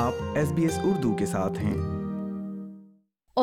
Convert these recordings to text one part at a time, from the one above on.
آپ S B S Urdu کے ساتھ ہیں۔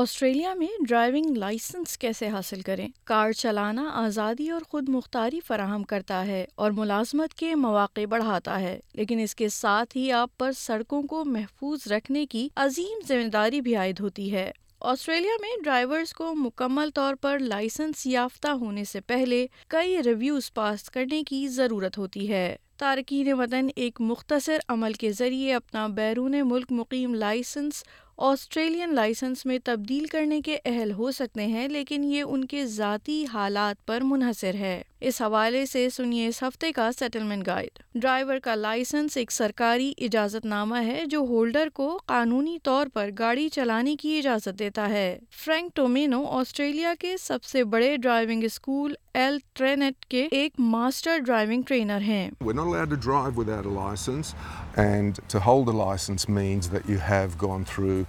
آسٹریلیا میں ڈرائیونگ لائسنس کیسے حاصل کریں؟ کار چلانا آزادی اور خود مختاری فراہم کرتا ہے اور ملازمت کے مواقع بڑھاتا ہے، لیکن اس کے ساتھ ہی آپ پر سڑکوں کو محفوظ رکھنے کی عظیم ذمہ داری بھی عائد ہوتی ہے۔ آسٹریلیا میں ڈرائیورز کو مکمل طور پر لائسنس یافتہ ہونے سے پہلے کئی ریویوز پاس کرنے کی ضرورت ہوتی ہے۔ تارکین وطن ایک مختصر عمل کے ذریعے اپنا بیرون ملک مقیم لائسنس آسٹریلین لائسنس میں تبدیل کرنے کے اہل ہو سکتے ہیں، لیکن یہ ان کے ذاتی حالات پر منحصر ہے۔ اس حوالے سے سنیے اس ہفتے کا سیٹلمنٹ گائیڈ۔ ڈرائیور کا لائسنس ایک سرکاری اجازت نامہ ہے جو ہولڈر کو قانونی طور پر گاڑی چلانے کی اجازت دیتا ہے۔ فرینک ٹومینو آسٹریلیا کے سب سے بڑے ڈرائیونگ اسکول ایل ٹرینٹ کے ایک ماسٹر ڈرائیونگ ٹرینر ہیں۔ And to hold a license means that you have gone through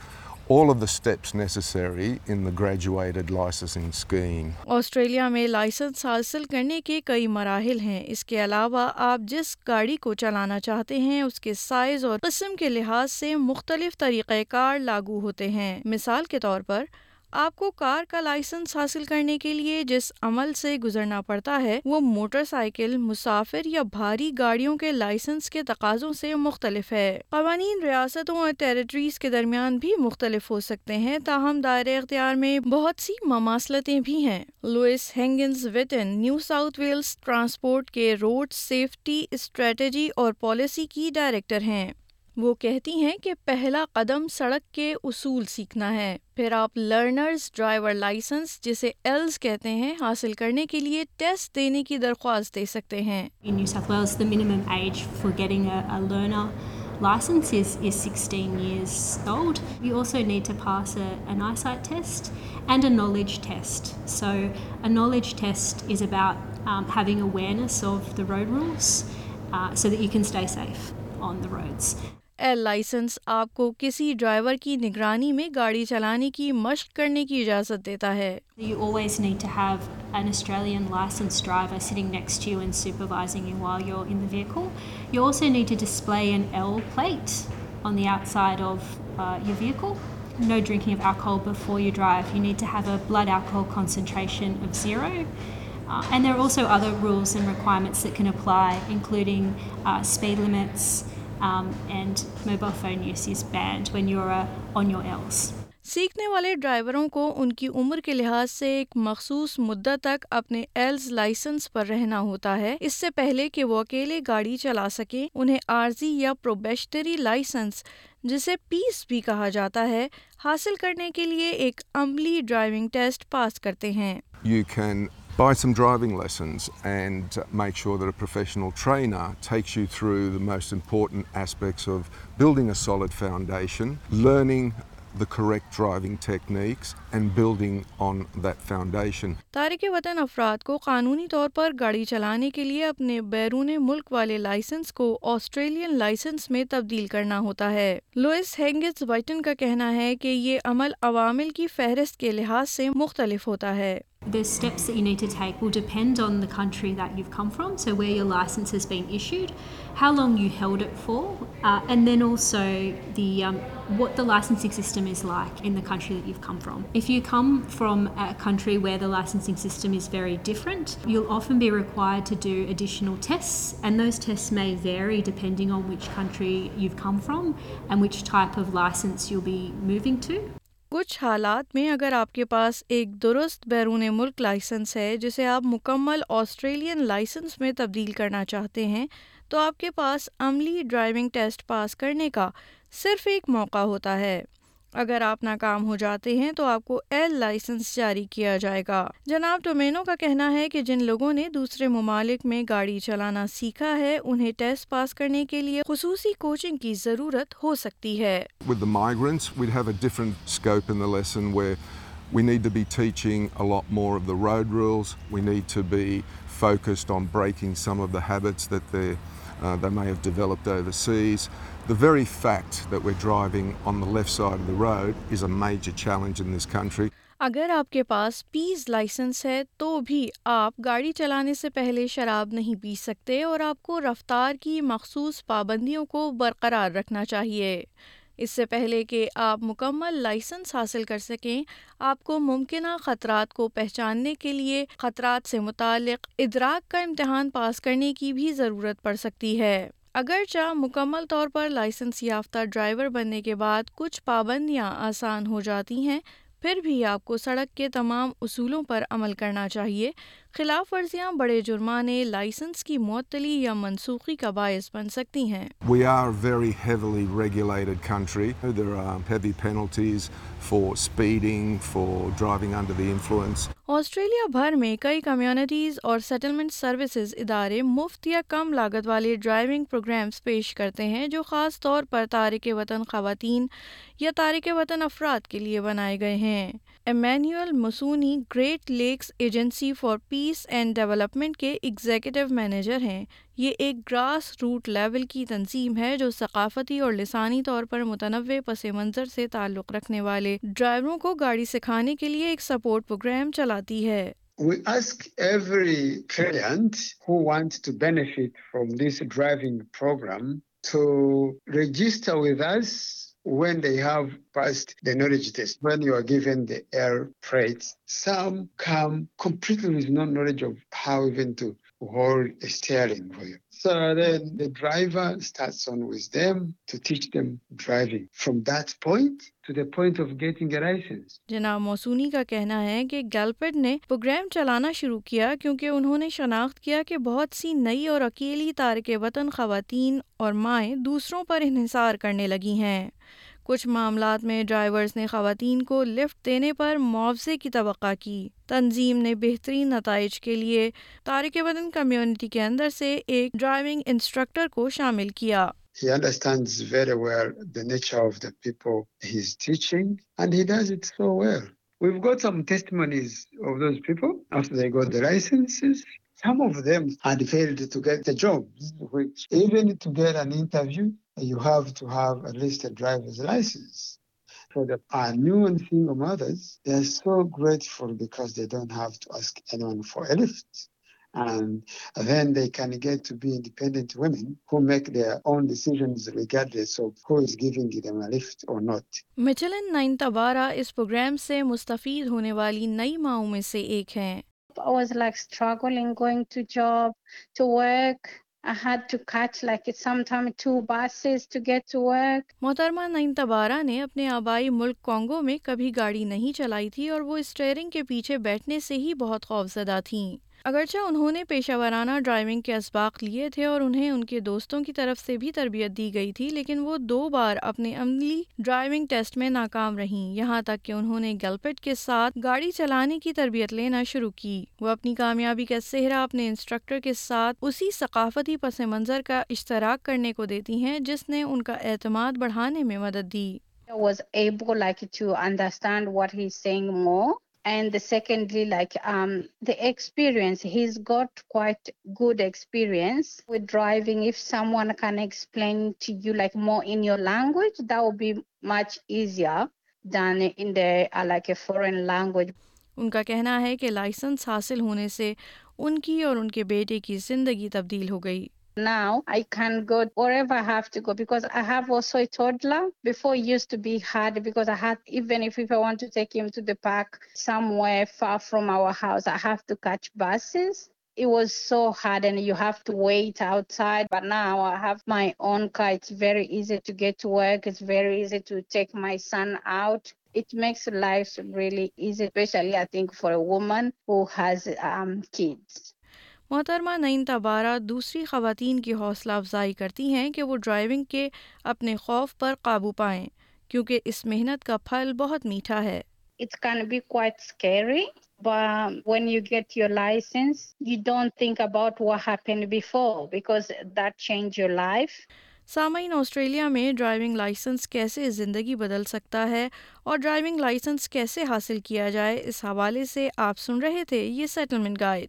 all of the steps necessary in the graduated licensing scheme. Australia میں licence حاصل کرنے کے کئی مراحل ہیں۔ اس کے علاوہ آپ جس گاڑی کو چلانا چاہتے ہیں اس کے سائز اور قسم کے لحاظ سے مختلف طریقہ کار لاگو ہوتے ہیں۔ مثال کے طور پر آپ کو کار کا لائسنس حاصل کرنے کے لیے جس عمل سے گزرنا پڑتا ہے وہ موٹر سائیکل، مسافر یا بھاری گاڑیوں کے لائسنس کے تقاضوں سے مختلف ہے۔ قوانین ریاستوں اور ٹیریٹریز کے درمیان بھی مختلف ہو سکتے ہیں، تاہم دائرۂ اختیار میں بہت سی مماثلتیں بھی ہیں۔ Louise Higgins Witton New South Wales transport کے روڈ سیفٹی اسٹریٹجی اور پالیسی کی ڈائریکٹر ہیں۔ وہ کہتی ہیں کہ پہلا قدم سڑک کے اصول سیکھنا ہے، پھر آپ لرنرز ڈرائیور لائسنس جسے ایلز کہتے ہیں حاصل کرنے کے لیے ٹیسٹ دینے کی درخواست دے سکتے ہیں۔ In New South Wales, the minimum age for getting a learner license is 16 years old. You also need to pass an eyesight test and a knowledge test. So a knowledge test is about having awareness of the road rules so that you can stay safe on the roads. L licence آپ کو کسی driver کی نگرانی میں گاڑی چلانے کی مشق کرنے کی اجازت دیتا ہے۔ You always need to have an Australian licensed driver sitting next to you and supervising you while you're in the vehicle. You also need to display an L plate on the outside of your vehicle. No drinking of alcohol before you drive. You need to have a blood alcohol concentration of 0. And there are also other rules and requirements that can apply, including speed limits. And mobile phone use is banned when you're on your L's. سیکھنے والے ڈرائیوروں کو ان کی عمر کے لحاظ سے ایک مخصوص مدت تک اپنے ایلز لائسنس پر رہنا ہوتا ہے۔ اس سے پہلے کہ وہ اکیلے گاڑی چلا سکیں، انہیں عارضی یا پروبیشنری لائسنس جسے پیس بھی کہا جاتا ہے حاصل کرنے کے لیے ایک عملی ڈرائیونگ ٹیسٹ پاس کرتے ہیں۔ You can buy some driving lessons and make sure that a professional trainer takes you through the most important aspects of building a solid foundation, learning the correct driving techniques and building on that foundation. تارک وطن افراد کو قانونی طور پر گاڑی چلانے کے لیے اپنے بیرون ملک والے لائسنس کو آسٹریلین لائسنس میں تبدیل کرنا ہوتا ہے۔ لوئس ہینگز وائٹن کا کہنا ہے کہ یہ عمل عوامل کی فہرست کے لحاظ سے مختلف ہوتا ہے۔ The steps that you need to take will depend on the country that you've come from, so where your license has been issued, how long you held it for, and then also the what the licensing system is like in the country that you've come from. If you come from a country where the licensing system is very different, you'll often be required to do additional tests, and those tests may vary depending on which country you've come from and which type of license you'll be moving to. کچھ حالات میں اگر آپ کے پاس ایک درست بیرون ملک licence ہے جسے آپ مکمل آسٹریلین لائسنس میں تبدیل کرنا چاہتے ہیں، تو آپ کے پاس عملی ڈرائیونگ ٹیسٹ پاس کرنے کا صرف ایک موقع ہوتا ہے۔ اگر آپ ناکام ہو جاتے ہیں تو آپ کو ایل لائسنس جاری کیا جائے گا۔ جناب ٹومینو کا کہنا ہے کہ جن لوگوں نے دوسرے ممالک میں گاڑی چلانا سیکھا ہے انہیں ٹیسٹ پاس کرنے کے لیے خصوصی کوچنگ کی ضرورت ہو سکتی ہے۔ With the migrants, we'd have a different scope in the lesson where we need to be teaching a lot more of the road rules. We need to be focused on breaking some of the habits that they may have developed overseas. The very fact that we're driving on the left side of the road is a major challenge in this country. اگر آپ کے پاس Ps licence ہے تو بھی آپ گاڑی چلانے سے پہلے شراب نہیں پی سکتے اور آپ کو رفتار کی مخصوص پابندیوں کو برقرار رکھنا چاہیے۔ اس سے پہلے کہ آپ مکمل لائسنس حاصل کر سکیں، آپ کو ممکنہ خطرات کو پہچاننے کے لیے خطرات سے متعلق ادراک کا امتحان پاس کرنے کی بھی ضرورت پڑ سکتی ہے۔ اگرچہ مکمل طور پر لائسنس یافتہ ڈرائیور بننے کے بعد کچھ پابندیاں آسان ہو جاتی ہیں، پھر بھی آپ کو سڑک کے تمام اصولوں پر عمل کرنا چاہیے۔ خلاف ورزیاں بڑے جرمانے، لائسنس کی معطلی یا منسوخی کا باعث بن سکتی ہیں۔ We are a very heavily regulated country. There are heavy penalties for speeding, for driving under the influence. Australia بھر میں کئی کمیونٹیز اور سیٹلمنٹ سروسز ادارے مفت یا کم لاگت والے ڈرائیونگ پروگرامز پیش کرتے ہیں، جو خاص طور پر تارک وطن خواتین یا تارک وطن افراد کے لیے بنائے گئے ہیں۔ Emmanuel Musoni great leaks agency for piece and development کے ایگزیکٹو مینیجر ہیں۔ یہ ایک گراس روٹ لیول کی تنظیم ہے جو ثقافتی اور لسانی طور پر متنوع پس منظر سے تعلق رکھنے والے ڈرائیوروں کو گاڑی سکھانے کے لیے ایک سپورٹ پروگرام چلاتی ہے۔ We ask every client who wants to benefit from this driving program to register with us when they have passed the knowledge test, when you are given the air freight. Some come completely with no knowledge of how even to hold a steering wheel. So then the driver starts on with them to teach them driving. From that point to the point of getting a license. جناب موسونی کا کہنا ہے کہ گیلپڈ نے programme چلانا شروع کیا کیونکہ انہوں نے شناخت کیا کہ بہت سی نئی اور اکیلی تارک وطن خواتین اور مائیں دوسروں پر انحصار کرنے لگی ہیں۔ کچھ معاملات میں ڈرائیورز نے خواتین کو لفٹ دینے پر معاوضے کی توقع کی۔ تنظیم نے بہترین نتائج کے لیے تارک وطن کمیونٹی کے اندر سے ایک ڈرائیونگ انسٹرکٹر کو شامل کیا۔ He understands very well the nature of the people he's teaching, and he does it so well. We've got some testimonies of those people after they got the licenses. Some of them had failed to get the jobs, which even to get an interview, you have to have at least a driver's license. For the new and single mothers, they're so grateful because they don't have to ask anyone for a lift. And then they can get to be independent women who make their own decisions regardless of who is giving them a lift or not. Matelan Ntawara اس programme سے مستفید ہونے والی نئی ماؤں میں سے ایک ہیں۔ I was like struggling going to job, to work. I had to catch like sometimes two buses to get to work. محترمہ ننتبارہ نے اپنے آبائی ملک کانگو میں کبھی گاڑی نہیں چلائی تھی اور وہ اسٹیئرنگ کے پیچھے بیٹھنے سے ہی بہت خوفزدہ تھیں۔ اگرچہ انہوں نے پیشہ ورانہ ڈرائیونگ کے اسباق لیے تھے اور انہیں ان کے دوستوں کی طرف سے بھی تربیت دی گئی تھی، لیکن وہ 2 بار اپنے عملی ڈرائیونگ ٹیسٹ میں ناکام رہیں، یہاں تک کہ انہوں نے گیلپٹ کے ساتھ گاڑی چلانے کی تربیت لینا شروع کی۔ وہ اپنی کامیابی کا سہرا اپنے انسٹرکٹر کے ساتھ اسی ثقافتی پس منظر کا اشتراک کرنے کو دیتی ہیں جس نے ان کا اعتماد بڑھانے میں مدد دی۔ And secondly, the experience, he's got quite good experience with driving. If someone can explain to you like more in your language, that would be much easier than in the like a foreign language. ان کا کہنا ہے کہ licence حاصل ہونے سے ان کی اور ان کے بیٹے کی زندگی تبدیل ہو گئی۔ Now I can go wherever I have to go because I have also a toddler. Before it used to be hard because I had, even if I want to take him to the park somewhere far from our house, I have to catch buses. It was so hard and you have to wait outside. But now I have my own car. It's very easy to get to work. It's very easy to take my son out. It makes life really easy, especially I think for a woman who has kids. محترمہ ننتبارہ دوسری خواتین کی حوصلہ افزائی کرتی ہیں کہ وہ ڈرائیونگ کے اپنے خوف پر قابو پائیں کیونکہ اس محنت کا پھل بہت میٹھا ہے۔ It can be quite scary, but when you get your license, you don't think about what happened before because that changed your life. سامعین، آسٹریلیا میں ڈرائیونگ لائسنس کیسے زندگی بدل سکتا ہے اور ڈرائیونگ لائسنس کیسے حاصل کیا جائے، اس حوالے سے آپ سن رہے تھے یہ سیٹلمنٹ گائیڈ۔